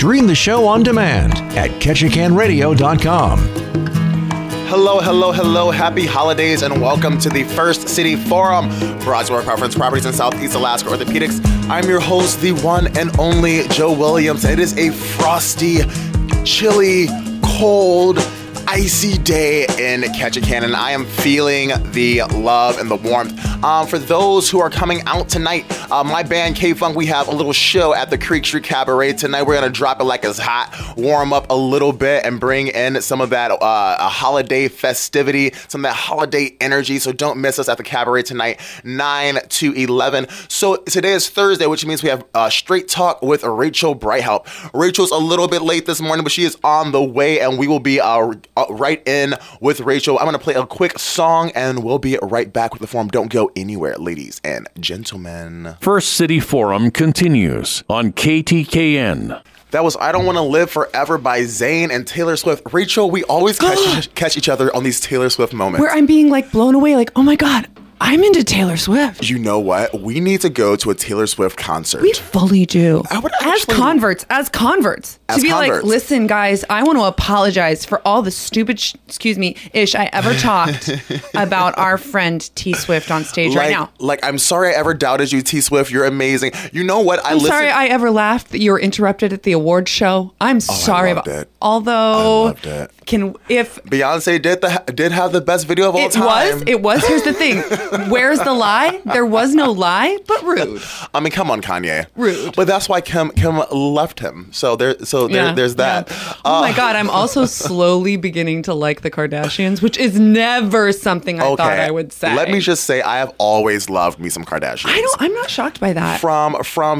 Stream the show on demand at KetchikanRadio.com. Hello, hello, hello. Happy holidays and welcome to the First City Forum, Broadmoor Preference Properties in Southeast Alaska Orthopedics. I'm your host, the one and only Joe Williams. It is a frosty, chilly, cold, icy day in Ketchikan, and I am feeling the love and the warmth. For those who are coming out tonight, my band K-Funk, we have a little show at the Creek Street Cabaret tonight. We're gonna drop it like it's hot, warm up a little bit, and bring in some of that holiday festivity, some of that holiday energy. So don't miss us at the cabaret tonight, 9 to 11. So today is Thursday, which means we have Straight Talk with Rachel Breithaupt. Rachel's a little bit late this morning, but she is on the way, and we will be right in with Rachel. I'm going to play a quick song and we'll be right back with the forum. Don't go anywhere, ladies and gentlemen. First City Forum continues on KTKN. That was I Don't Want to Live Forever by Zayn and Taylor Swift. Rachel, we always catch each other on these Taylor Swift moments. Where I'm being like blown away, like, oh my God, I'm into Taylor Swift. You know what? We need to go to a Taylor Swift concert. We fully do. I would actually, as converts, to be like, listen, guys, I want to apologize for all the stupid, ish I ever talked about our friend T Swift on stage right now. Like, I'm sorry I ever doubted you, T Swift. You're amazing. You know what? I'm sorry I ever laughed that you were interrupted at the award show. I loved it. If Beyonce did have the best video of all time. It was. Here's the thing. Where's the lie? There was no lie, but rude. I mean, come on, Kanye. Rude. But that's why Kim left him. So there's that. Yeah. Oh my God, I'm also slowly beginning to like the Kardashians, which is never something I thought I would say. Let me just say, I have always loved me some Kardashians. I'm not shocked by that. From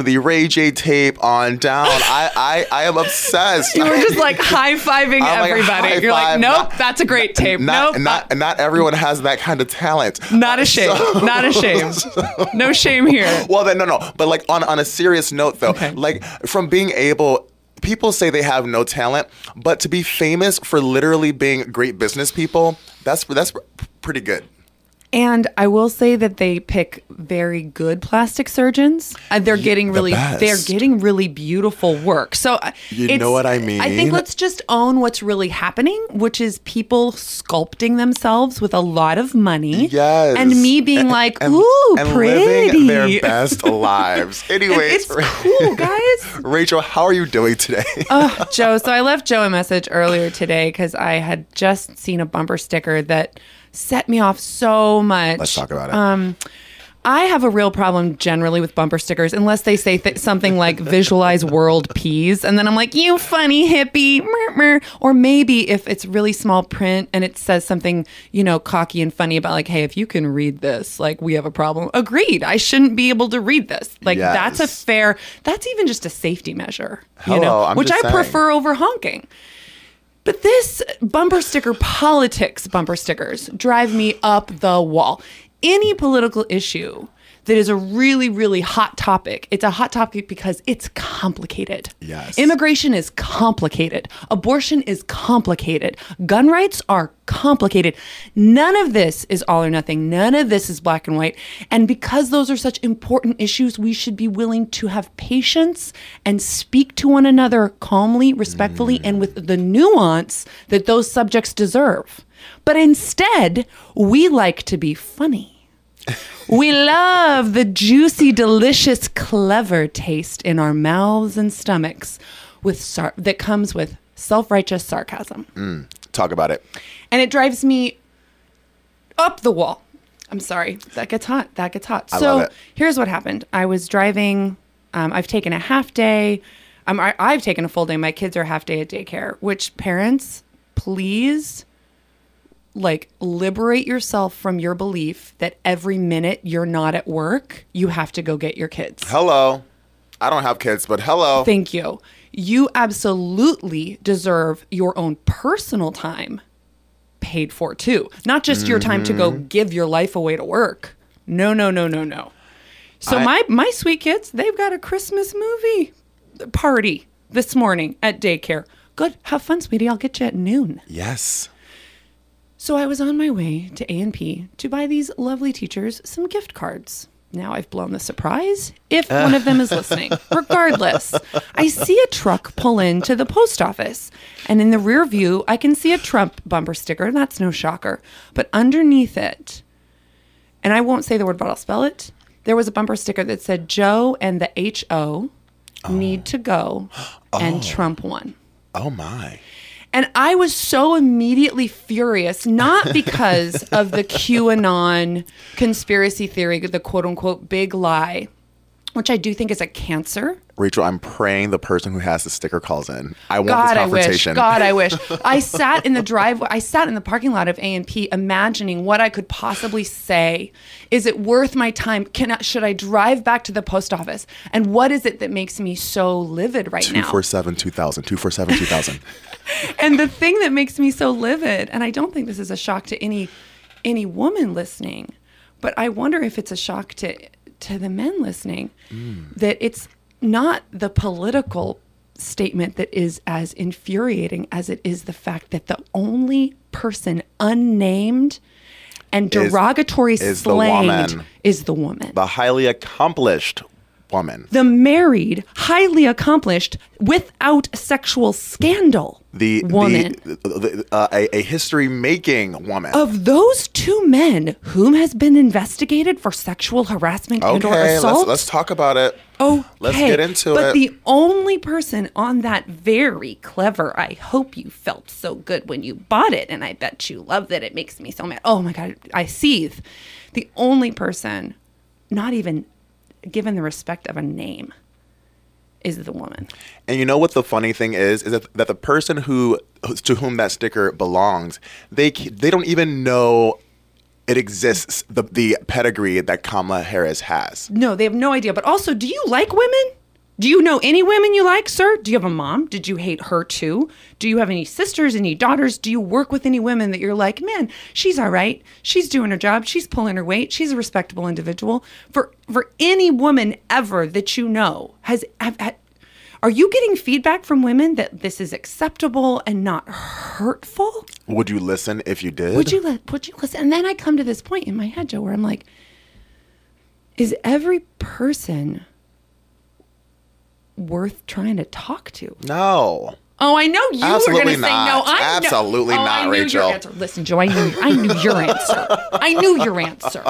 the Ray J tape on down, I am obsessed. You were just like high-fiving everybody. You're like, nope, that's a great tape. Not everyone has that kind of talent. Not a shame. No shame here. Well, then, no. But like on a serious note, though, like from being able. People say they have no talent, but to be famous for literally being great business people, that's pretty good. And I will say that they pick very good plastic surgeons. They're getting really beautiful work. So you know what I mean? I think let's just own what's really happening, which is people sculpting themselves with a lot of money. Yes. And me being and pretty. Living their best lives. Anyways, it's cool, guys. Rachel, how are you doing today? Oh, Joe. So I left Joe a message earlier today because I had just seen a bumper sticker that set me off so much. Let's talk about it. I have a real problem generally with bumper stickers unless they say something like visualize world peas, and then I'm like, you funny hippie. Or maybe if it's really small print and it says something, you know, cocky and funny about like, hey, if you can read this, like we have a problem. Agreed. I shouldn't be able to read this. Like yes. That's even just a safety measure, which I prefer over honking. But this bumper sticker politics, bumper stickers drive me up the wall. Any political issue that is a really, really hot topic, it's a hot topic because it's complicated. Yes. Immigration is complicated. Abortion is complicated. Gun rights are complicated. None of this is all or nothing. None of this is black and white. And because those are such important issues, we should be willing to have patience and speak to one another calmly, respectfully, and with the nuance that those subjects deserve. But instead, we like to be funny. We love the juicy, delicious, clever taste in our mouths and stomachs that comes with self-righteous sarcasm. Talk about it. And it drives me up the wall. I'm sorry. That gets hot. So here's what happened. I was driving. I've taken a half day. I've taken a full day. My kids are half day at daycare, which parents, please like liberate yourself from your belief that every minute you're not at work, you have to go get your kids. Hello. I don't have kids, but hello. Thank you. You absolutely deserve your own personal time paid for too. Not just your time to go give your life away to work. No. So my sweet kids, they've got a Christmas movie party this morning at daycare. Good. Have fun, sweetie. I'll get you at noon. Yes. So I was on my way to A&P to buy these lovely teachers some gift cards. Now I've blown the surprise if one of them is listening. Regardless, I see a truck pull into the post office, and in the rear view, I can see a Trump bumper sticker. That's no shocker. But underneath it, and I won't say the word, but I'll spell it, there was a bumper sticker that said, Joe and the H-O need to go, and Trump won. Oh, my. And I was so immediately furious, not because of the QAnon conspiracy theory, the quote-unquote big lie, which I do think is a cancer. Rachel, I'm praying the person who has the sticker calls in. I want this confrontation. God, I wish. I sat in the driveway. I sat in the parking lot of A&P imagining what I could possibly say. Is it worth my time? Should I drive back to the post office? And what is it that makes me so livid right now? 247-2000. 247-2000. And the thing that makes me so livid, and I don't think this is a shock to any woman listening, but I wonder if it's a shock to the men listening, that it's not the political statement that is as infuriating as it is the fact that the only person unnamed and derogatory slandered is the woman. The highly accomplished woman. The married, highly accomplished, without sexual scandal woman. A history-making woman. Of those two men, whom has been investigated for sexual harassment and or assault? Let's talk about it. Let's get into it. But the only person on that very clever, I hope you felt so good when you bought it, and I bet you loved it. It makes me so mad. Oh, my God, I seethe. The only person not even given the respect of a name is the woman. And you know what the funny thing is that the person to whom that sticker belongs, they don't even know it exists, the pedigree that Kamala Harris has. No, they have no idea. But also, do you like women? Do you know any women you like, sir? Do you have a mom? Did you hate her too? Do you have any sisters, any daughters? Do you work with any women that you're like, man, she's all right. She's doing her job. She's pulling her weight. She's a respectable individual. For any woman ever that you know, are you getting feedback from women that this is acceptable and not hurtful? Would you listen if you did? Would you listen? And then I come to this point in my head, Joe, where I'm like, is every person worth trying to talk to? No. Oh, I know you were going to say no. Absolutely not, Rachel. Your answer. Listen, Joe, I knew your answer. I knew your answer.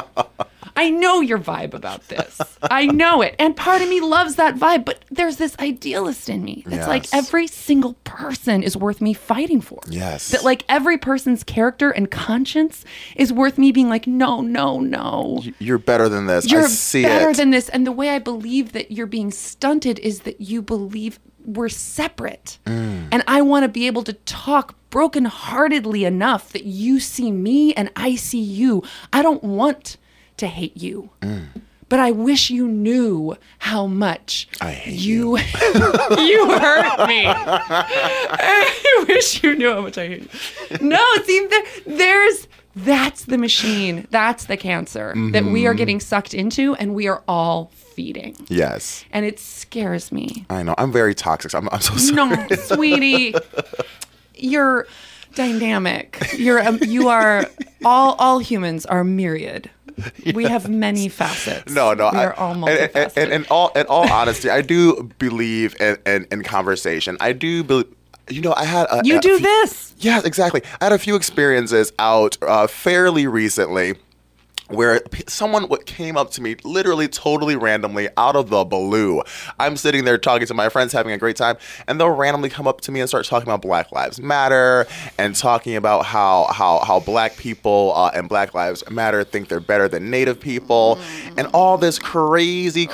I know your vibe about this. I know it. And part of me loves that vibe, but there's this idealist in me. It's like every single person is worth me fighting for. Yes. That like every person's character and conscience is worth me being like, no, no, no. You're better than this. I see it. You're better than this. And the way I believe that you're being stunted is that you believe we're separate. And I want to be able to talk brokenheartedly enough that you see me and I see you. I don't want to hate you. But I wish you knew how much I hate you. You hurt me. I wish you knew how much I hate you. No, see, that's the machine. That's the cancer that we are getting sucked into, and we are all feeding. Yes. And it scares me. I know. I'm very toxic. I'm so sorry. No, sweetie. You're dynamic. All humans are myriad. Yes. We have many facets. No, we are all multifaceted. In all honesty, I do believe in conversation. I do believe, you know, I had a... You do this. Yes, exactly. I had a few experiences out fairly recently where someone came up to me literally totally randomly out of the blue. I'm sitting there talking to my friends, having a great time, and they'll randomly come up to me and start talking about Black Lives Matter and talking about how Black people and Black Lives Matter think they're better than Native people and all this crazy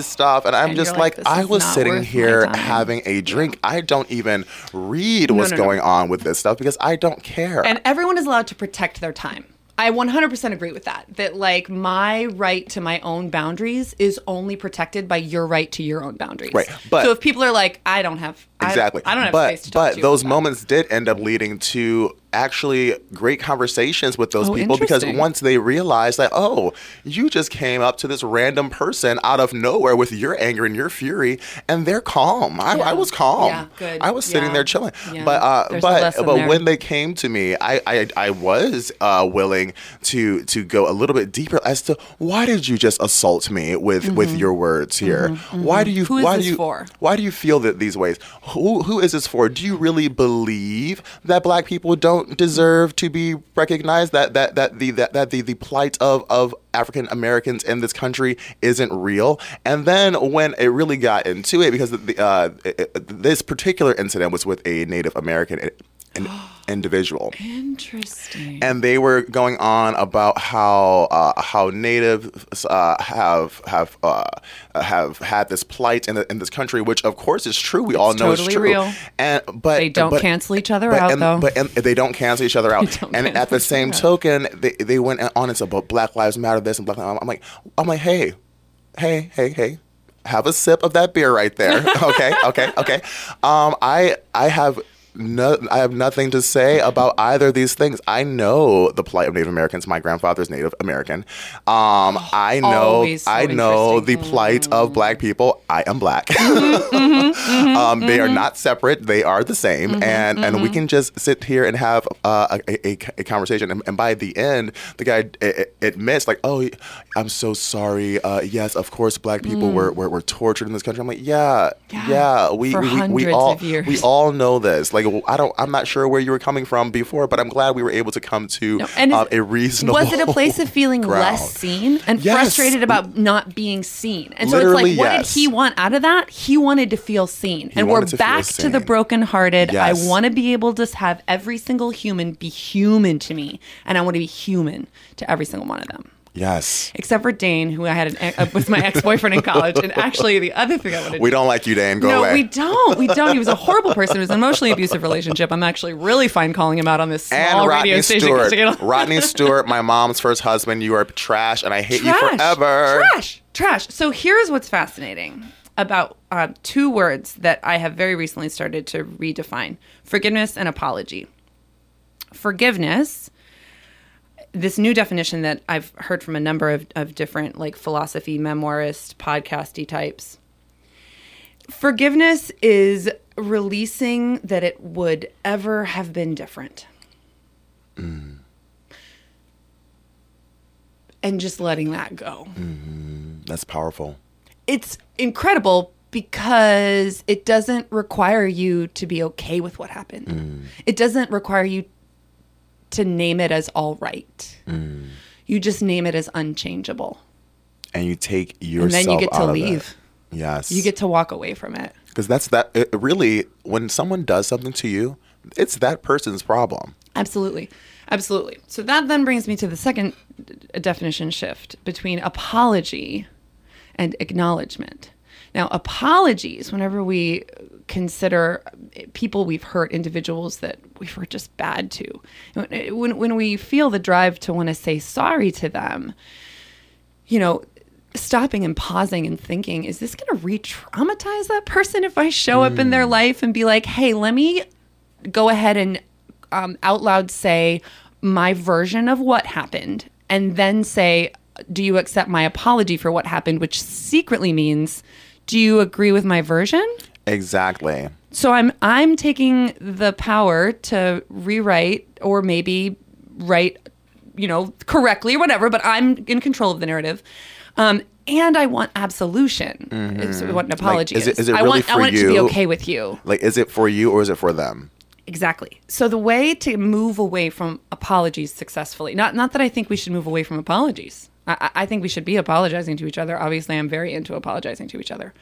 stuff. And I'm just like I was sitting here having a drink. I don't even read what's going on with this stuff because I don't care. And everyone is allowed to protect their time. I 100% agree with that. That like my right to my own boundaries is only protected by your right to your own boundaries. Right. But so if people are like, I don't have space to talk to you. But those moments did end up leading to actually great conversations with those people, because once they realize that, oh, you just came up to this random person out of nowhere with your anger and your fury, and they're calm. I was calm. Yeah, good. I was sitting there chilling. Yeah. But when they came to me, I was willing to go a little bit deeper as to, why did you just assault me with your words here? Mm-hmm. Why do you feel that these ways? Who is this for? Do you really believe that black people don't deserve to be recognized, that the plight of African Americans in this country isn't real? And then when it really got into it, because this particular incident was with a Native American individual. Interesting. And they were going on about how Natives have had this plight in this country, which of course is true. We all know it's true. Real. But they don't cancel each other out. And at the same token, they went on. It's about Black Lives Matter this and Black Lives Matter. I'm like, hey. Have a sip of that beer right there. Okay. I have nothing to say about either of these things. I know the plight of Native Americans. My grandfather is Native American. I know the plight of black people. I am black. They are not separate. They are the same. And we can just sit here and have a conversation. And by the end, the guy admits, like, oh, I'm so sorry. Yes, of course, black people were tortured in this country. I'm like, yeah. We all know this. Like, I'm not sure where you were coming from before, but I'm glad we were able to come to a reasonable. Was it a place of feeling less seen and frustrated about not being seen? And so literally, it's like, what did he want out of that? He wanted to feel seen. And we're back to the brokenhearted. Yes. I want to be able to have every single human be human to me, and I want to be human to every single one of them. Yes. Except for Dane, who I had was my ex-boyfriend in college. And actually, the other thing I wanted to do. We don't like you, Dane. Go away. No, we don't. He was a horrible person. It was an emotionally abusive relationship. I'm actually really fine calling him out on this small radio station. Rodney Stewart, my mom's first husband. You are trash, and I hate you forever. Trash. So here's what's fascinating about two words that I have very recently started to redefine. Forgiveness and apology. Forgiveness... This new definition that I've heard from a number of different, like, philosophy, memoirist, podcasty types. Forgiveness is releasing that it would ever have been different. Mm. And just letting that go. Mm-hmm. That's powerful. It's incredible, because it doesn't require you to be okay with what happened. Mm. It doesn't require you to name it as all right. Mm. You just name it as unchangeable. And you take yourself out of it. And then you get to leave. Yes. You get to walk away from it. Because really, when someone does something to you, it's that person's problem. Absolutely. So that then brings me to the second definition shift between apology and acknowledgement. Now, apologies, whenever we consider people we've hurt, individuals that we were just bad to, when we feel the drive to want to say sorry to them, you know, stopping and pausing and thinking, is this going to re-traumatize that person if I show up in their life and be like, hey, let me go ahead and out loud say my version of what happened, and then say, do you accept my apology for what happened, which secretly means, do you agree with my version? Exactly. So I'm taking the power to rewrite, or maybe write, you know, correctly or whatever, but I'm in control of the narrative. And I want absolution. Mm-hmm. Is what an apology is. Is it really I want it to be okay with you. Like, is it for you or is it for them? Exactly. So the way to move away from apologies successfully, not that I think we should move away from apologies. I think we should be apologizing to each other. Obviously, I'm very into apologizing to each other.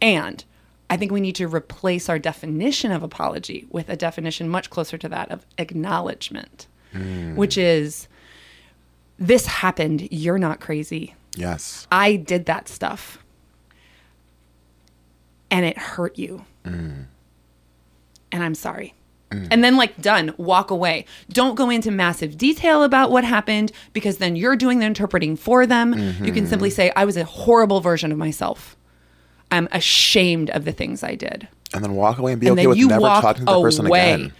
And I think we need to replace our definition of apology with a definition much closer to that of acknowledgement, which is, this happened. You're not crazy. Yes. I did that stuff. And it hurt you. Mm. And I'm sorry. Mm. And then, like, done. Walk away. Don't go into massive detail about what happened, because then you're doing the interpreting for them. Mm-hmm. You can simply say, I was a horrible version of myself. I'm ashamed of the things I did. And then walk away and be okay with never talking to the person again.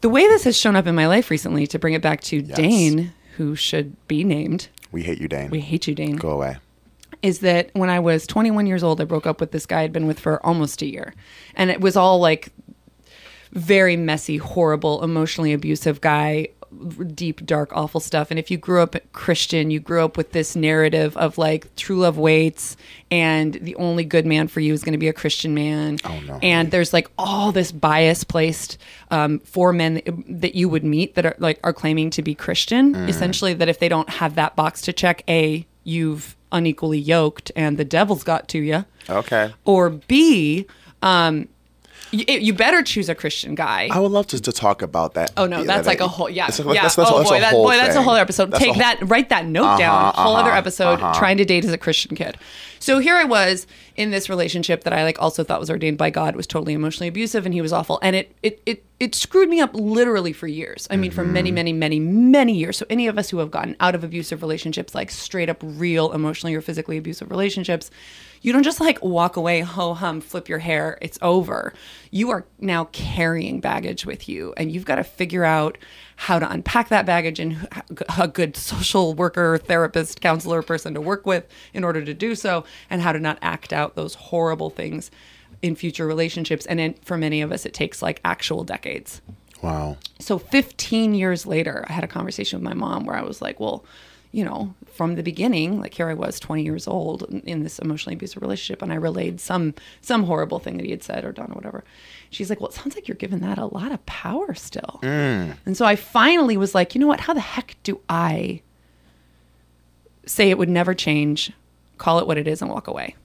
The way this has shown up in my life recently, to bring it back to Dane, who should be named. We hate you, Dane. We hate you, Dane. Go away. Is that when I was 21 years old, I broke up with this guy I'd been with for almost a year. And it was all like very messy, horrible, emotionally abusive guy, deep, dark, awful stuff. And if you grew up Christian, you grew up with this narrative of like true love waits and the only good man for you is going to be a Christian man. Oh, no. And there's like all this bias placed for men that you would meet that are claiming to be Christian, essentially, that if they don't have that box to check, A, you've unequally yoked and the devil's got to you. Okay. Or B, you better choose a Christian guy. I would love to talk about that. Oh, no, that's like a whole, that's a whole episode. Write that note down, whole other episode, trying to date as a Christian kid. So here I was in this relationship that I like also thought was ordained by God. It was totally emotionally abusive and he was awful. And it screwed me up literally for years. I mean, for many, many, many, many years. So any of us who have gotten out of abusive relationships, like straight up real emotionally or physically abusive relationships, you don't just like walk away, ho-hum, flip your hair, it's over. You are now carrying baggage with you, and you've got to figure out how to unpack that baggage and a good social worker, therapist, counselor person to work with in order to do so, and how to not act out those horrible things in future relationships. And for many of us, it takes like actual decades. Wow. So 15 years later, I had a conversation with my mom where I was like, well, you know, from the beginning, like here I was 20 years old in this emotionally abusive relationship, and I relayed some horrible thing that he had said or done or whatever. She's like, well, it sounds like you're giving that a lot of power still. And so I finally was like, you know what, how the heck do I say it would never change, call it what it is, and walk away?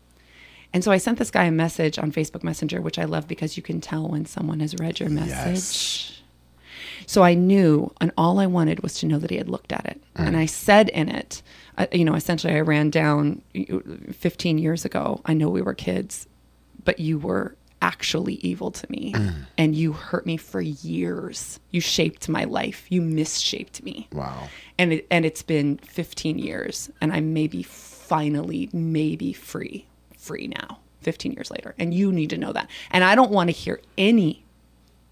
And so I sent this guy a message on Facebook Messenger, which I love because you can tell when someone has read your message. Yes. So I knew, and all I wanted was to know that he had looked at it. And I said in it, essentially I ran down 15 years ago. I know we were kids, but you were actually evil to me. And you hurt me for years. You shaped my life. You misshaped me. Wow. And it's been 15 years, and I'm finally free now, 15 years later. And you need to know that. And I don't want to hear any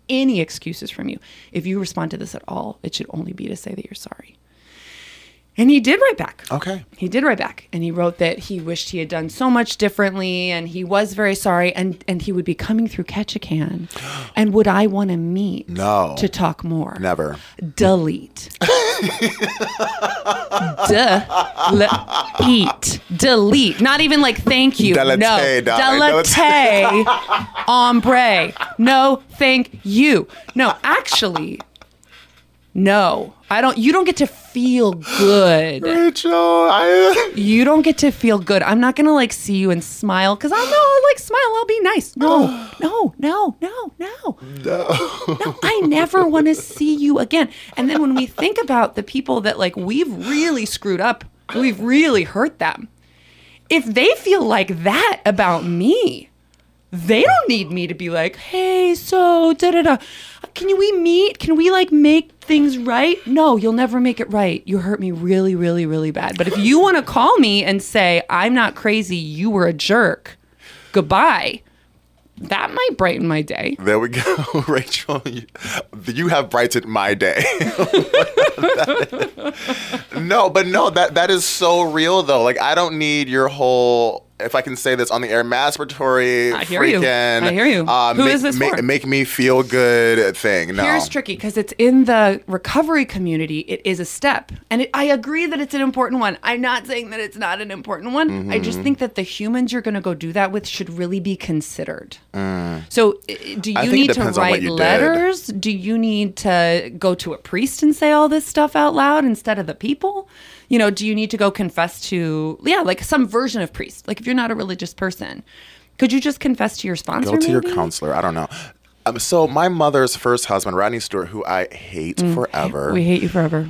excuses from you. If you respond to this at all, it should only be to say that you're sorry. And he did write back. Okay. He did write back. And he wrote that he wished he had done so much differently, and he was very sorry, and he would be coming through Ketchikan. And would I want to meet to talk more? Never. Delete. Delete. Not even like thank you. Delete. No. Delete. Ombre. No, thank you. No, actually, no. You don't get to feel good. Rachel, you don't get to feel good. I'm not going to like see you and smile because I'll like smile. I'll be nice. No, I never want to see you again. And then when we think about the people that like we've really screwed up, we've really hurt them. If they feel like that about me, they don't need me to be like, hey, so da-da-da. Can we meet? Can we like make things right? No, you'll never make it right. You hurt me really, really, really bad. But if you want to call me and say, I'm not crazy, you were a jerk, goodbye, that might brighten my day. There we go, Rachel. You have brightened my day. That is so real, though. Like, I don't need your whole, if I can say this on the air, masturbatory, I hear you. Who is this for? Make me feel good thing. No. Here's tricky, because it's in the recovery community. It is a step. And I agree that it's an important one. I'm not saying that it's not an important one. Mm-hmm. I just think that the humans you're going to go do that with should really be considered. So do you need to write letters? Do you need to go to a priest and say all this stuff out loud instead of the people? You know, do you need to go confess to, like some version of priest? Like if you're not a religious person, could you just confess to your sponsor? Go to your counselor. I don't know. So my mother's first husband, Rodney Stewart, who I hate forever. We hate you forever.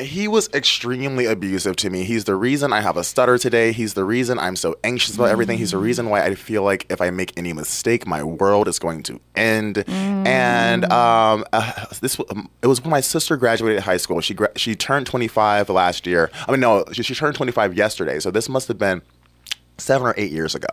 He was extremely abusive to me. He's the reason I have a stutter today. He's the reason I'm so anxious about everything. He's the reason why I feel like if I make any mistake, my world is going to end. And it was when my sister graduated high school. She turned 25 last year. She turned 25 yesterday. So this must have been 7 or 8 years ago.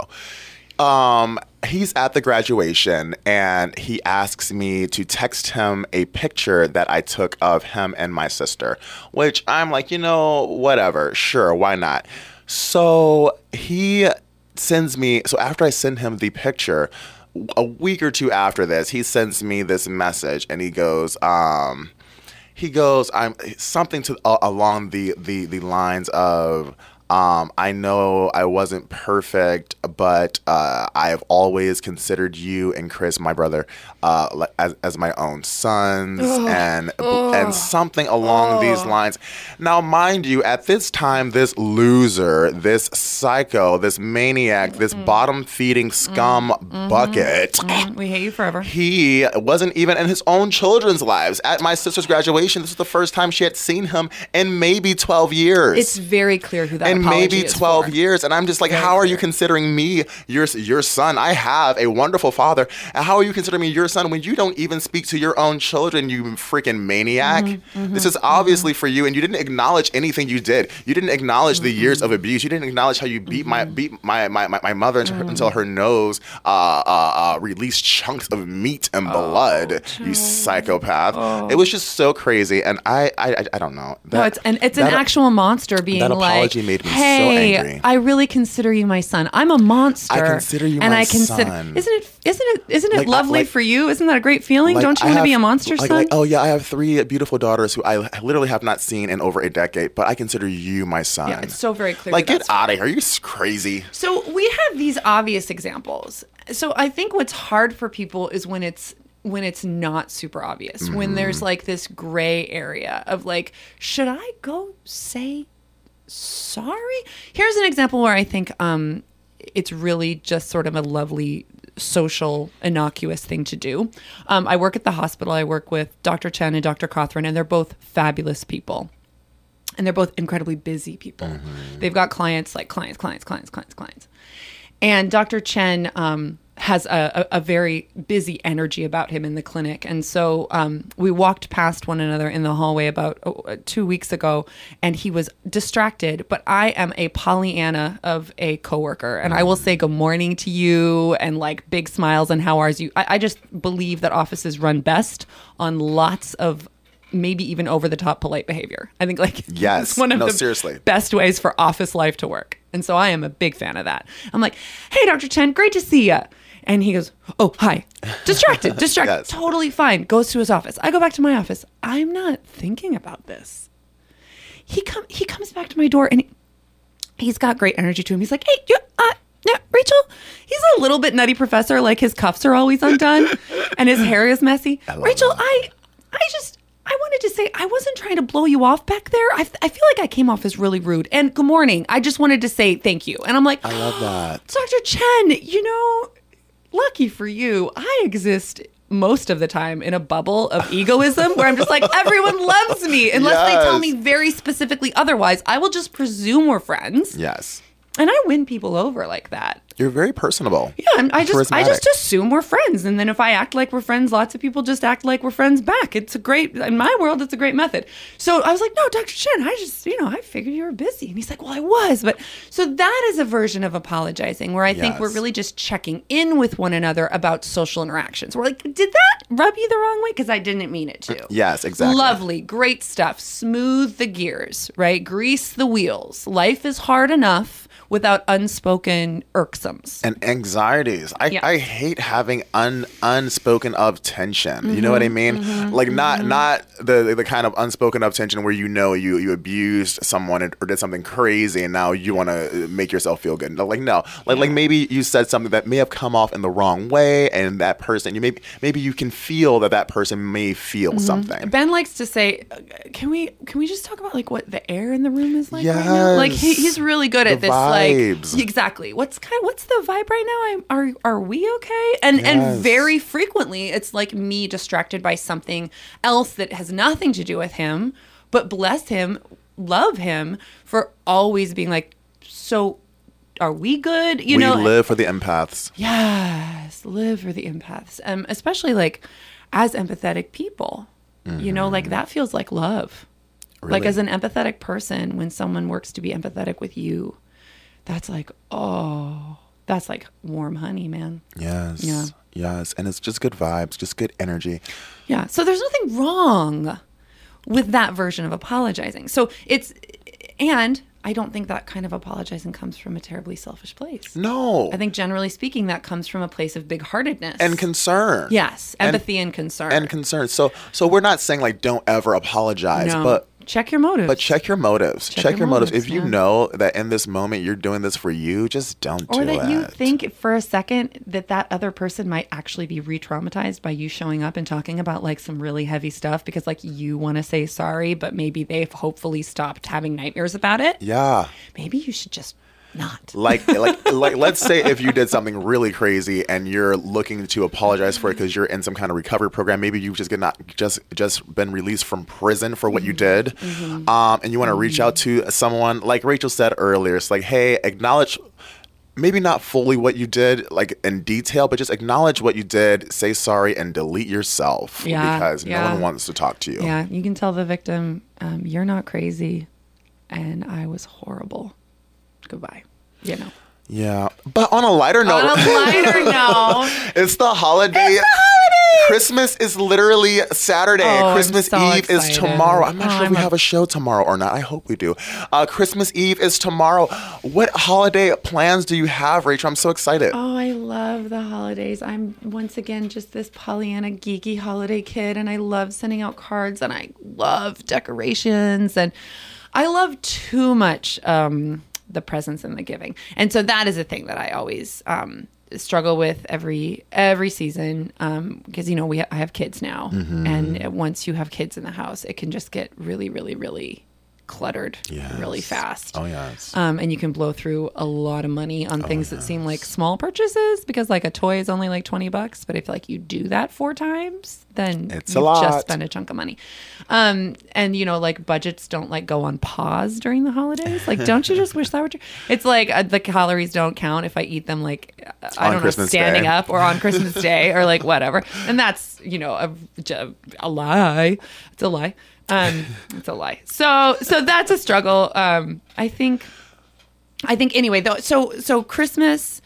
He's at the graduation, and he asks me to text him a picture that I took of him and my sister, which I'm like, you know, whatever. Sure, why not? So he sends me – so after I send him the picture, a week or two after this, he sends me this message, and he goes – I'm something to along the lines of, I know I wasn't perfect, but I have always considered you and Chris, my brother, as my own sons, and something along these lines. Now, mind you, at this time, this loser, this psycho, this maniac, this bottom-feeding scum bucket. We hate you forever. He wasn't even in his own children's lives. At my sister's graduation, this was the first time she had seen him in maybe 12 years. It's very clear who that is. And maybe 12 years. And I'm just like, how are you considering me your son? I have a wonderful father. And how are you considering me your son when you don't even speak to your own children, you freaking maniac? This is obviously for you. And you didn't acknowledge anything you did. You didn't acknowledge the years of abuse. You didn't acknowledge how you beat my mother until her nose released chunks of meat and blood, you psychopath. It was just so crazy. And I don't know. That, no, it's an actual monster being that like, apology made me so angry. I really consider you my son. I'm a monster. I consider you my son. Isn't it like, lovely for you? Isn't that a great feeling? Like, don't you want to be a monster son? Like, oh yeah, I have three beautiful daughters who I literally have not seen in over a decade, but I consider you my son. Yeah, it's so very clear. Like, get out of here. You're crazy. So we have these obvious examples. So I think what's hard for people is when it's not super obvious, when there's like this gray area of like, should I go say sorry? Here's an example where I think it's really just sort of a lovely social innocuous thing to do. I work at the hospital. I work with Dr. Chen and Dr. Cothran, and they're both fabulous people. And they're both incredibly busy people. They've got clients, like clients. And Dr. Chen has a very busy energy about him in the clinic. And so we walked past one another in the hallway about 2 weeks ago, and he was distracted. But I am a Pollyanna of a coworker, and I will say good morning to you and like big smiles and how are you. I just believe that offices run best on lots of maybe even over-the-top polite behavior. I think like it's one of the best ways for office life to work. And so I am a big fan of that. I'm like, hey, Dr. Chen, great to see you. And he goes, oh, hi. Distracted. Yes. Totally fine. Goes to his office. I go back to my office. I'm not thinking about this. He comes back to my door, and he's got great energy to him. He's like, hey, yeah, Rachel, he's a little bit nutty professor. Like, his cuffs are always undone, and his hair is messy. Rachel, I wanted to say I wasn't trying to blow you off back there. I feel like I came off as really rude. And good morning. I just wanted to say thank you. And I'm like, I love that. Dr. Chen, you know, lucky for you, I exist most of the time in a bubble of egoism where I'm just like, everyone loves me. Unless they tell me very specifically otherwise, I will just presume we're friends. Yes. And I win people over like that. You're very personable. Yeah, I just assume we're friends, and then if I act like we're friends, lots of people just act like we're friends back. It's a great, in my world, it's a great method. So I was like, no, Dr. Chen, I figured you were busy, and he's like, well, I was, but so that is a version of apologizing where I think we're really just checking in with one another about social interactions. We're like, did that rub you the wrong way? Because I didn't mean it to. Yes, exactly. Lovely, great stuff. Smooth the gears, right? Grease the wheels. Life is hard enough without unspoken irksomes. And anxieties. I hate having unspoken of tension. You know what I mean? Like not the kind of unspoken of tension where you know you abused someone or did something crazy and now you want to make yourself feel good. Like no. Like maybe you said something that may have come off in the wrong way, and that person, you maybe you can feel that person may feel something. Ben likes to say, can we just talk about like what the air in the room is like right now? Like he's really good at this. Like, exactly. What's the vibe right now? Are we okay? And very frequently it's like me distracted by something else that has nothing to do with him, but bless him, love him for always being like, so are we good? We live for the empaths. Yes, live for the empaths. Especially like as empathetic people, like that feels like love. Really? Like as an empathetic person, when someone works to be empathetic with you, that's like, oh, That's like warm honey, man. Yes. Yeah. Yes. And it's just good vibes, just good energy. Yeah. So there's nothing wrong with that version of apologizing. So it's, and I don't think that kind of apologizing comes from a terribly selfish place. No. I think generally speaking, that comes from a place of big-heartedness. And concern. Yes. Empathy and concern. And concern. So we're not saying like, don't ever apologize, no. But check your motives. But check your motives. Check your motives. If you know that in this moment you're doing this for you, just don't do it. Or that you think for a second that other person might actually be re-traumatized by you showing up and talking about like some really heavy stuff because like you want to say sorry, but maybe they've hopefully stopped having nightmares about it. Yeah. Maybe you should just not. like let's say if you did something really crazy and you're looking to apologize for it because you're in some kind of recovery program, maybe you've just been released from prison for what you did, and you want to reach out to someone. Like Rachel said earlier, it's like, hey, acknowledge maybe not fully what you did, like in detail, but just acknowledge what you did, say sorry, and delete yourself because no one wants to talk to you. Yeah, you can tell the victim, you're not crazy, and I was horrible. Goodbye. You know. Yeah. But on a lighter note, it's the holiday. Christmas is literally Saturday. Christmas Eve is tomorrow. I'm not sure if we have a show tomorrow or not. I hope we do. Christmas Eve is tomorrow. What holiday plans do you have, Rachel? I'm so excited. Oh, I love the holidays. I'm once again just this Pollyanna geeky holiday kid, and I love sending out cards, and I love decorations, and I love too much the presence and the giving. And so that is a thing that I always struggle with every season because, you know, I have kids now. Mm-hmm. And once you have kids in the house, it can just get really, really, really cluttered really fast. Oh, yes. And you can blow through a lot of money on things that seem like small purchases because, like, a toy is only like $20. But if, like, you do that 4 times, then it's you just spend a chunk of money. And, you know, like, budgets don't, like, go on pause during the holidays. Like, don't you just wish that were true? It's like the calories don't count if I eat them, like, I don't know, standing up or on Christmas Day or, like, whatever. And that's, you know, a lie. It's a lie. It's a lie. So that's a struggle. I think anyway, though. So Christmas,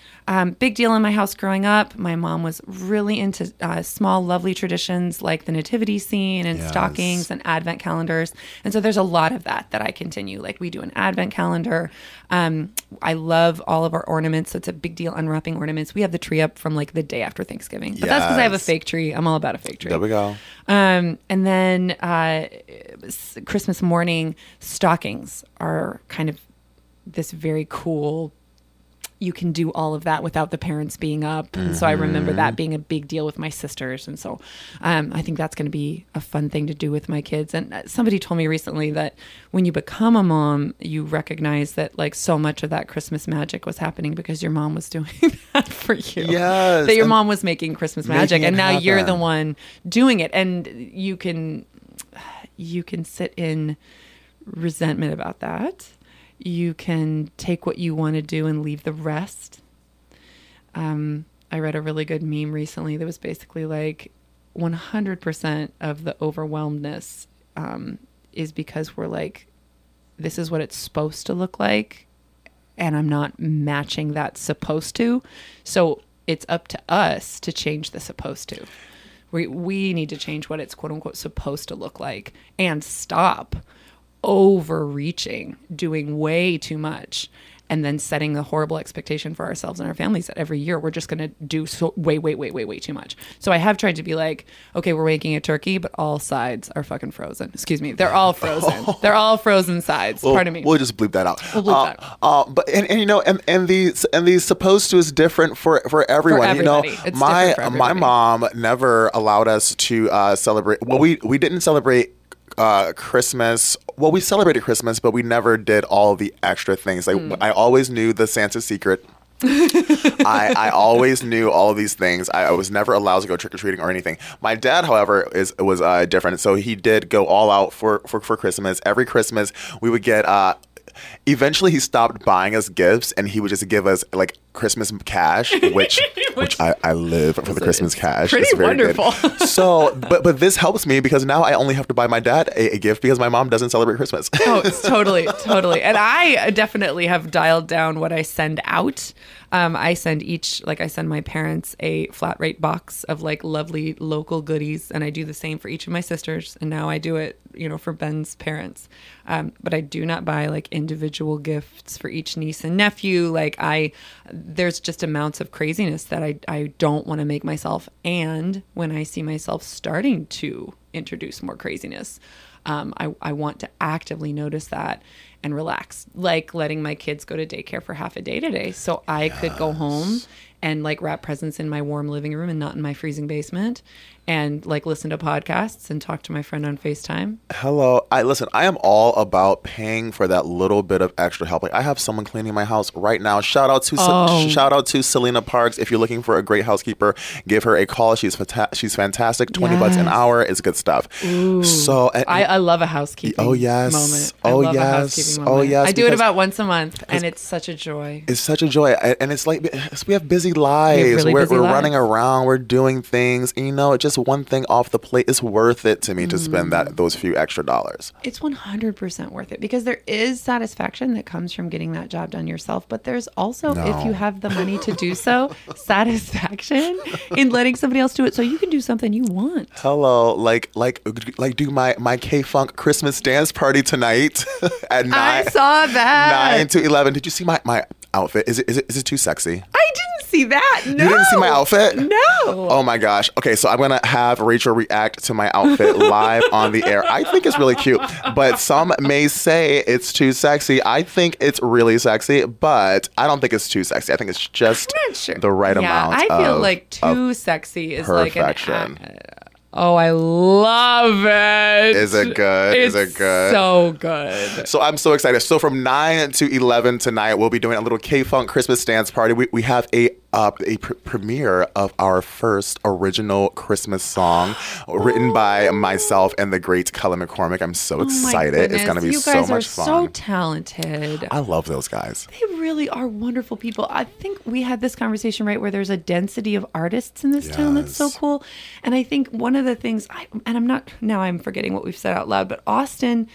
big deal in my house growing up. My mom was really into small, lovely traditions like the nativity scene and stockings and advent calendars. And so there's a lot of that I continue. Like, we do an advent calendar. I love all of our ornaments. So it's a big deal unwrapping ornaments. We have the tree up from like the day after Thanksgiving. But that's because I have a fake tree. I'm all about a fake tree. There we go. And then Christmas morning, stockings are kind of this very cool, you can do all of that without the parents being up. And so I remember that being a big deal with my sisters. And so I think that's going to be a fun thing to do with my kids. And somebody told me recently that when you become a mom, you recognize that like so much of that Christmas magic was happening because your mom was doing that for you. Yes. That your mom was making Christmas magic and now you're the one doing it. And you can sit in resentment about that. You can take what you want to do and leave the rest. I read a really good meme recently that was basically like 100% of the overwhelmedness is because we're like, this is what it's supposed to look like, and I'm not matching that supposed to. So it's up to us to change the supposed to. We need to change what it's quote unquote supposed to look like and stop overreaching, doing way too much, and then setting the horrible expectation for ourselves and our families that every year we're just going to do way too much. So I have tried to be like, okay, we're making a turkey, but all sides are fucking frozen. Excuse me. They're all frozen. Oh. They're all frozen sides. Well, pardon me. We'll just bleep that out. We'll bleep that out. But you know, and the supposed to is different for everyone. For everybody. You know, it's my mom never allowed us to celebrate. Well, we didn't celebrate Christmas. Well, we celebrated Christmas, but we never did all the extra things. Like I always knew the Santa secret. I always knew all of these things. I was never allowed to go trick-or-treating or anything. My dad, however, was different. So he did go all out for Christmas. Every Christmas we would get eventually he stopped buying us gifts and he would just give us like Christmas cash, which I live for the Christmas cash. It's very wonderful. Good. So, but this helps me because now I only have to buy my dad a gift because my mom doesn't celebrate Christmas. Oh, it's totally. And I definitely have dialed down what I send out. I send my parents a flat rate box of like lovely local goodies, and I do the same for each of my sisters. And now I do it, for Ben's parents. But I do not buy like individual gifts for each niece and nephew. Like there's just amounts of craziness that I don't want to make myself. And when I see myself starting to introduce more craziness, I want to actively notice that and relax, like letting my kids go to daycare for half a day today so I could go home and like wrap presents in my warm living room and not in my freezing basement and like listen to podcasts and talk to my friend on FaceTime. Hello. I am all about paying for that little bit of extra help. Like I have someone cleaning my house right now. Shout out to Selena Parks. If you're looking for a great housekeeper, give her a call. She's fantastic. 20 bucks an hour is good stuff. Ooh. So I love a housekeeping moment. I do it about once a month, and it's such a joy. It's such a joy. And it's like we have busy lives. We're running around. We're doing things. Just one thing off the plate is worth it to me to spend those few extra dollars. It's 100% worth it because there is satisfaction that comes from getting that job done yourself. But there's also, if you have the money to do so, satisfaction in letting somebody else do it so you can do something you want. Hello. Like do my K-Funk Christmas dance party tonight at 9. I saw that. 9 to 11. Did you see my outfit? Is it too sexy? I didn't see that. No. You didn't see my outfit? No. Oh my gosh. Okay, so I'm going to have Rachel react to my outfit live on the air. I think it's really cute, but some may say it's too sexy. I think it's really sexy, but I don't think it's too sexy. I think it's just the right amount. I feel like too sexy is perfection. Oh, I love it. Is it good? So good. So I'm so excited. So from 9 to 11 tonight, we'll be doing a little K-Funk Christmas dance party. We have a premiere of our first original Christmas song written by myself and the great Colin McCormick. I'm so excited. It's going to be so much fun. You guys are so talented. I love those guys. They really are wonderful people. I think we had this conversation, right, where there's a density of artists in this town that's so cool. And I think one of the things, I'm forgetting what we've said out loud, but Austin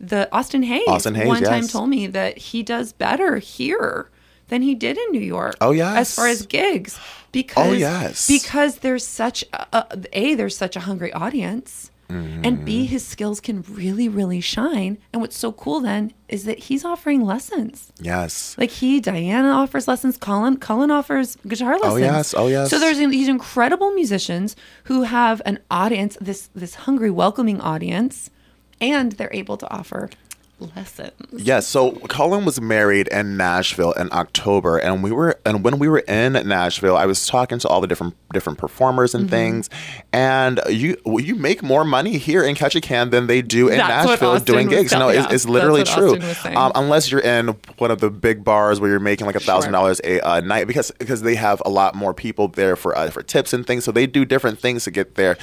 Hayes one time told me that he does better here than he did in New York. Oh, yes. As far as gigs. Because there's such a hungry audience. Mm-hmm. And B, his skills can really, really shine. And what's so cool then is that he's offering lessons. Yes. Like Diana offers lessons. Colin offers guitar lessons. Oh yes. So there's these incredible musicians who have an audience, this hungry, welcoming audience, and they're able to offer lessons. Yes. Yeah, so Colin was married in Nashville in October, and when we were in Nashville, I was talking to all the different performers and things. And you make more money here in Ketchikan than they do in Nashville doing gigs. It's literally true. Unless you're in one of the big bars where you're making like $1,000 a night, because they have a lot more people there for tips and things. So they do different things to get their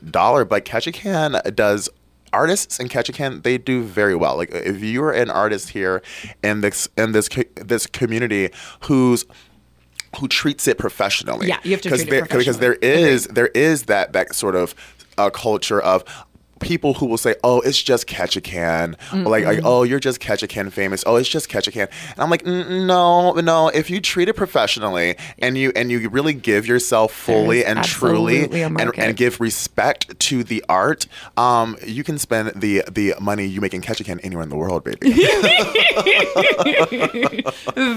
dollar. But Ketchikan does. Artists in Ketchikan, they do very well. Like if you are an artist here in this community who treats it professionally, you have to treat it professionally. Because there is that sort of culture of people who will say, "Oh, it's just Ketchikan," like, "Oh, you're just Ketchikan famous. Oh, it's just Ketchikan." And I'm like, no. If you treat it professionally and you really give yourself fully and truly and give respect to the art, you can spend the money you make in Ketchikan anywhere in the world, baby.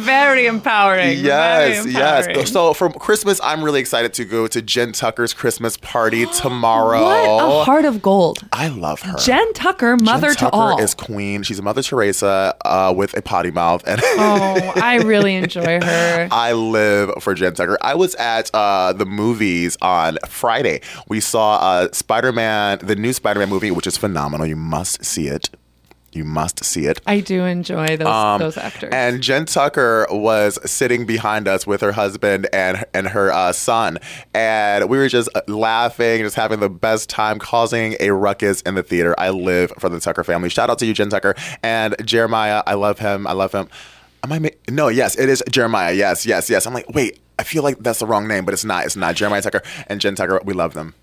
Very empowering. Yes, yes. So for Christmas, I'm really excited to go to Jen Tucker's Christmas party tomorrow. What a heart of gold. I love her. Jen Tucker, to all. Jen Tucker is queen. She's a Mother Teresa with a potty mouth. And I really enjoy her. I live for Jen Tucker. I was at the movies on Friday. We saw Spider-Man, the new Spider-Man movie, which is phenomenal. You must see it. I do enjoy those actors. And Jen Tucker was sitting behind us with her husband and her son. And we were just laughing, just having the best time, causing a ruckus in the theater. I live for the Tucker family. Shout out to you, Jen Tucker. And Jeremiah, I love him. It is Jeremiah. Yes. I'm like, wait, I feel like that's the wrong name, but it's not. It's not Jeremiah Tucker and Jen Tucker. We love them.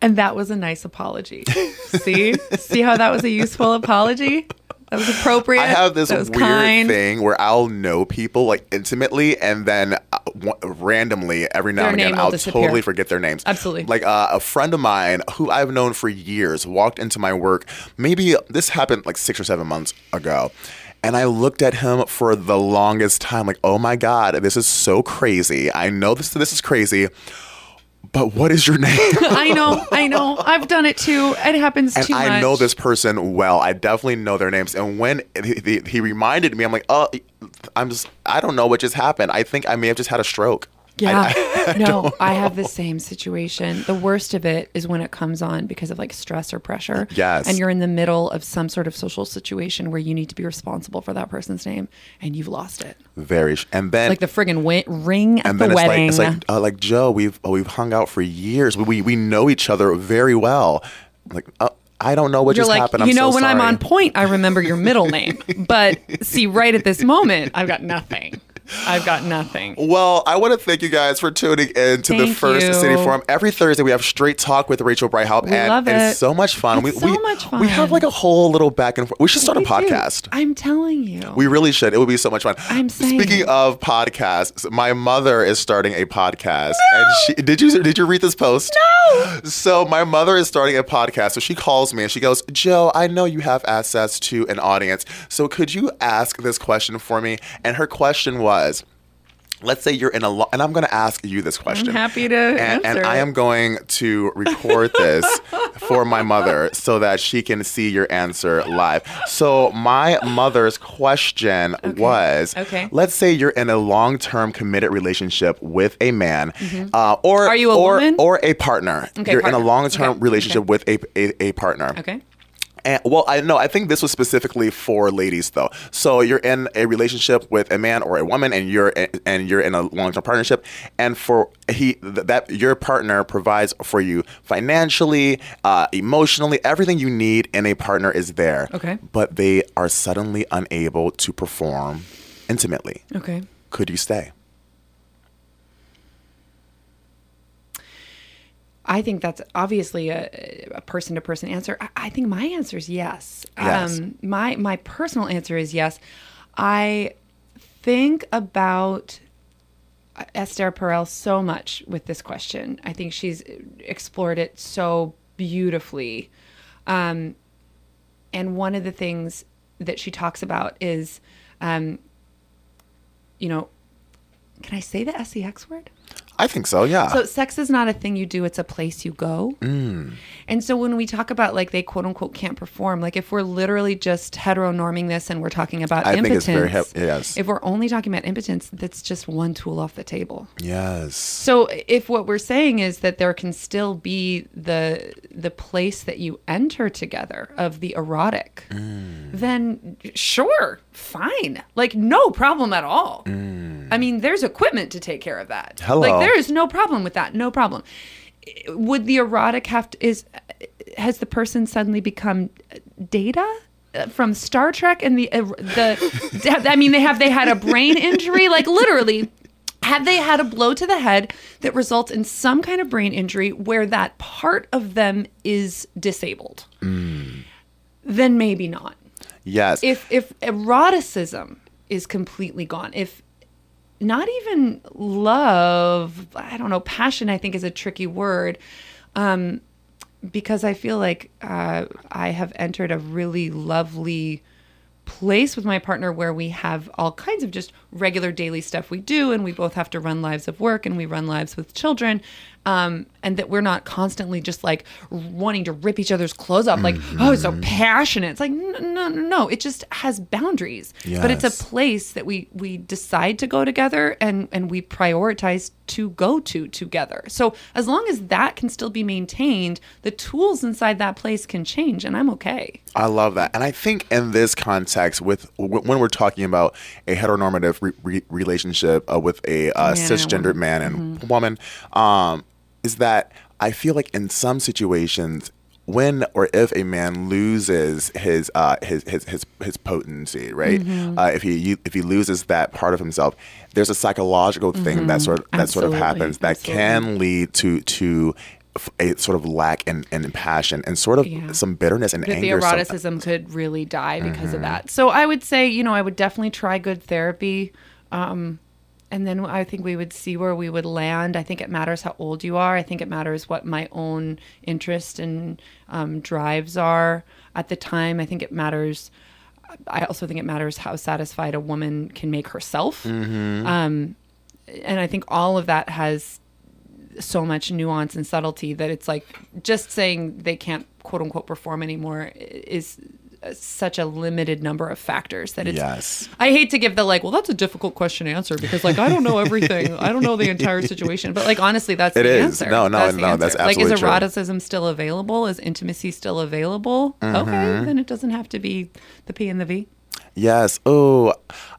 And that was a nice apology. See how that was a useful apology? That was appropriate. I have this weird thing where I'll know people like intimately, and then randomly every now and again I'll totally forget their names. Absolutely. Like a friend of mine who I've known for years walked into my work. Maybe this happened like 6 or 7 months ago. And I looked at him for the longest time like, oh my God, this is so crazy. I know this is crazy. But what is your name? I know. I've done it too. It happens too much. And I know this person well. I definitely know their names. And when he reminded me, I'm like, oh, I don't know what just happened. I think I may have just had a stroke. Yeah. I have the same situation. The worst of it is when it comes on because of like stress or pressure. Yes. And you're in the middle of some sort of social situation where you need to be responsible for that person's name and you've lost it. Very. And then like the friggin' ring at the wedding. It's like Joe, we've hung out for years. We know each other very well. Like, I don't know what just happened. I'm so sorry. When I'm on point, I remember your middle name. But see, right at this moment, I've got nothing. Well, I want to thank you guys for tuning in to the First City Forum. Every Thursday, we have Straight Talk with Rachel Breithaupt. It's so much fun. We have like a whole little back and forth. We should start a podcast. I'm telling you. We really should. It would be so much fun. Speaking of podcasts, my mother is starting a podcast. No! And did you read this post? No! So my mother is starting a podcast. So she calls me and she goes, Joe, I know you have access to an audience. So could you ask this question for me? And her question was, let's say you're in a and I'm going to ask you this question. I'm happy to answer. And I am going to record this for my mother so that she can see your answer live. So my mother's question was, let's say you're in a long-term committed relationship with a man, or are you a woman? Or a partner. Okay, you're in a long-term relationship with a partner. Okay. And, I think this was specifically for ladies, though. So you're in a relationship with a man or a woman, and you're in a long-term partnership, and for that your partner provides for you financially, emotionally, everything you need in a partner is there. Okay. But they are suddenly unable to perform intimately. Okay. Could you stay? I think that's obviously a person-to-person answer. I think my answer is yes. Yes. My personal answer is yes. I think about Esther Perel so much with this question. I think she's explored it so beautifully. And one of the things that she talks about is, can I say the SEX word? I think so, yeah. So sex is not a thing you do, it's a place you go. Mm. And so when we talk about like they quote unquote can't perform, like if we're literally just heteronorming this and we're talking about impotence. I think it's very, yes. If we're only talking about impotence, that's just one tool off the table. Yes. So if what we're saying is that there can still be the place that you enter together of the erotic, then sure, fine. Like no problem at all. Mm. I mean, there's equipment to take care of that. Hello. Like, there is no problem with that. No problem. Would the erotic has the person suddenly become Data from Star Trek and the I mean, they had a brain injury, like literally. Have they had a blow to the head that results in some kind of brain injury where that part of them is disabled? Mm. Then maybe not. Yes. If eroticism is completely gone, if not even love, I don't know, passion I think is a tricky word, because I feel like I have entered a really lovely place with my partner where we have all kinds of just regular daily stuff we do, and we both have to run lives of work and we run lives with children, and that we're not constantly just like wanting to rip each other's clothes off, like, oh, it's so passionate. It's like, no, it just has boundaries. Yes. But it's a place that we decide to go together and we prioritize to go to together. So as long as that can still be maintained, the tools inside that place can change, and I'm okay. I love that. And I think in this context, when we're talking about a heteronormative relationship with a cisgendered man and woman, is that I feel like in some situations when or if a man loses his potency, right? Mm-hmm. If he loses that part of himself, there's a psychological thing mm-hmm. that sort of happens that can lead to a sort of lack and passion and sort of some bitterness and anger. The eroticism could really die because mm-hmm. of that. So I would say, I would definitely try good therapy. And then I think we would see where we would land. I think it matters how old you are. I think it matters what my own interests and drives are at the time. I think it matters. I also think it matters how satisfied a woman can make herself. Mm-hmm. And I think all of that has so much nuance and subtlety that it's like just saying they can't quote unquote perform anymore is such a limited number of factors that it's I hate to give the that's a difficult question to answer because I don't know everything. I don't know the entire situation, but honestly, that's the answer. No, that's absolutely true. Is eroticism still available? Is intimacy still available? Mm-hmm. Okay, then it doesn't have to be the P and the V. Yes. Oh,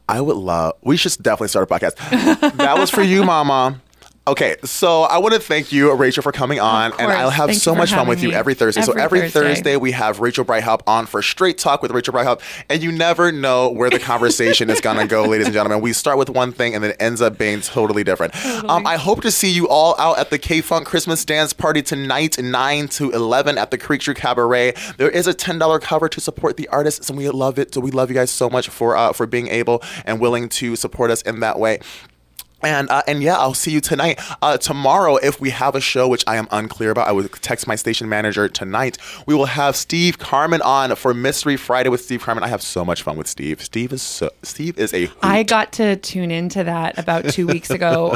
I would love, we should definitely start a podcast. That was for you, Mama. Okay, so I want to thank you, Rachel, for coming on. And I'll have so much fun with you every Thursday. So every Thursday, we have Rachel Breithaupt on for Straight Talk with Rachel Breithaupt. And you never know where the conversation is going to go, ladies and gentlemen. We start with one thing and then it ends up being totally different. Totally. I hope to see you all out at the K-Funk Christmas dance party tonight, 9 to 11 at the Creek Street Cabaret. There is a $10 cover to support the artists, and we love it. So we love you guys so much for being able and willing to support us in that way. And yeah, I'll see you tonight. Tomorrow, if we have a show, which I am unclear about, I will text my station manager tonight. We will have Steve Carman on for Mystery Friday with Steve Carman. I have so much fun with Steve. Steve is a hoot. I got to tune into that about 2 weeks ago,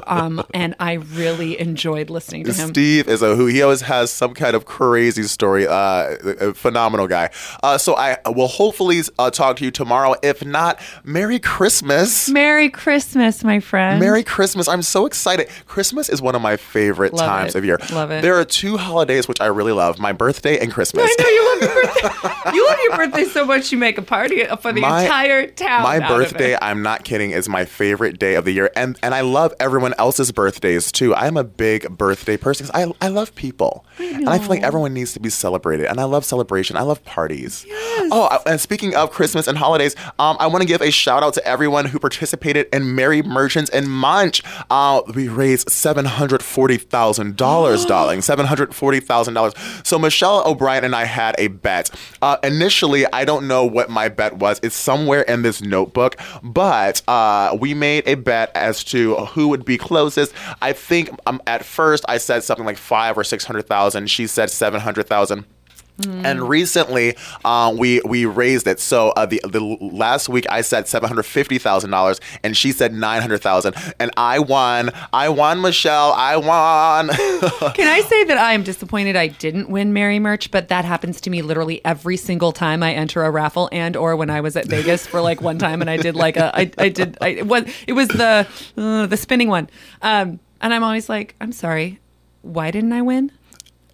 and I really enjoyed listening to him. Steve is a hoot. He always has some kind of crazy story. A phenomenal guy. So I will hopefully talk to you tomorrow. If not, Merry Christmas. Merry Christmas, my friend. Merry Christmas. I'm so excited. Christmas is one of my favorite times of year. Love it. There are two holidays which I really love, my birthday and Christmas. I know you love your birthday. You love your birthday so much you make a party for the entire town. My birthday, I'm not kidding, is my favorite day of the year. And I love everyone else's birthdays too. I'm a big birthday person because I love people. And I feel like everyone needs to be celebrated. And I love celebration. I love parties. Yes. Oh, and speaking of Christmas and holidays, I want to give a shout out to everyone who participated in Merry Merchants and Munch. We raised $740,000, darling. $740,000. So Michelle O'Brien and I had a bet. Initially, I don't know what my bet was. It's somewhere in this notebook, but we made a bet as to who would be closest. I think at first I said something like $500,000 or $600,000. She said $700,000. And recently, we raised it. So the last week I said $750,000, and she said $900,000, and I won. I won, Michelle. I won. Can I say that I am disappointed I didn't win Merry Merch? But that happens to me literally every single time I enter a raffle, and or when I was at Vegas for one time, and I did it was the spinning one, and I'm always like, I'm sorry, why didn't I win?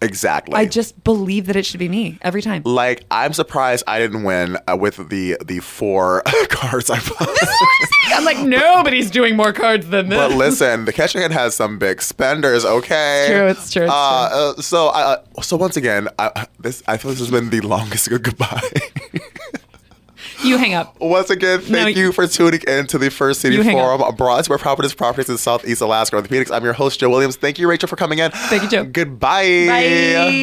Exactly. I just believe that it should be me every time. I'm surprised I didn't win with the four cards I bought. This is what I'm saying. Nobody's doing more cards than this. But listen, the Ketchikan has some big spenders, okay? It's true, it's true. So once again, I feel this has been the longest goodbye. You hang up. Once again, thank you for tuning in to the First City Forum, Broadmoor Properties in Southeast Alaska, or the Phoenix. I'm your host, Joe Williams. Thank you, Rachel, for coming in. Thank you, Joe. Goodbye. Bye.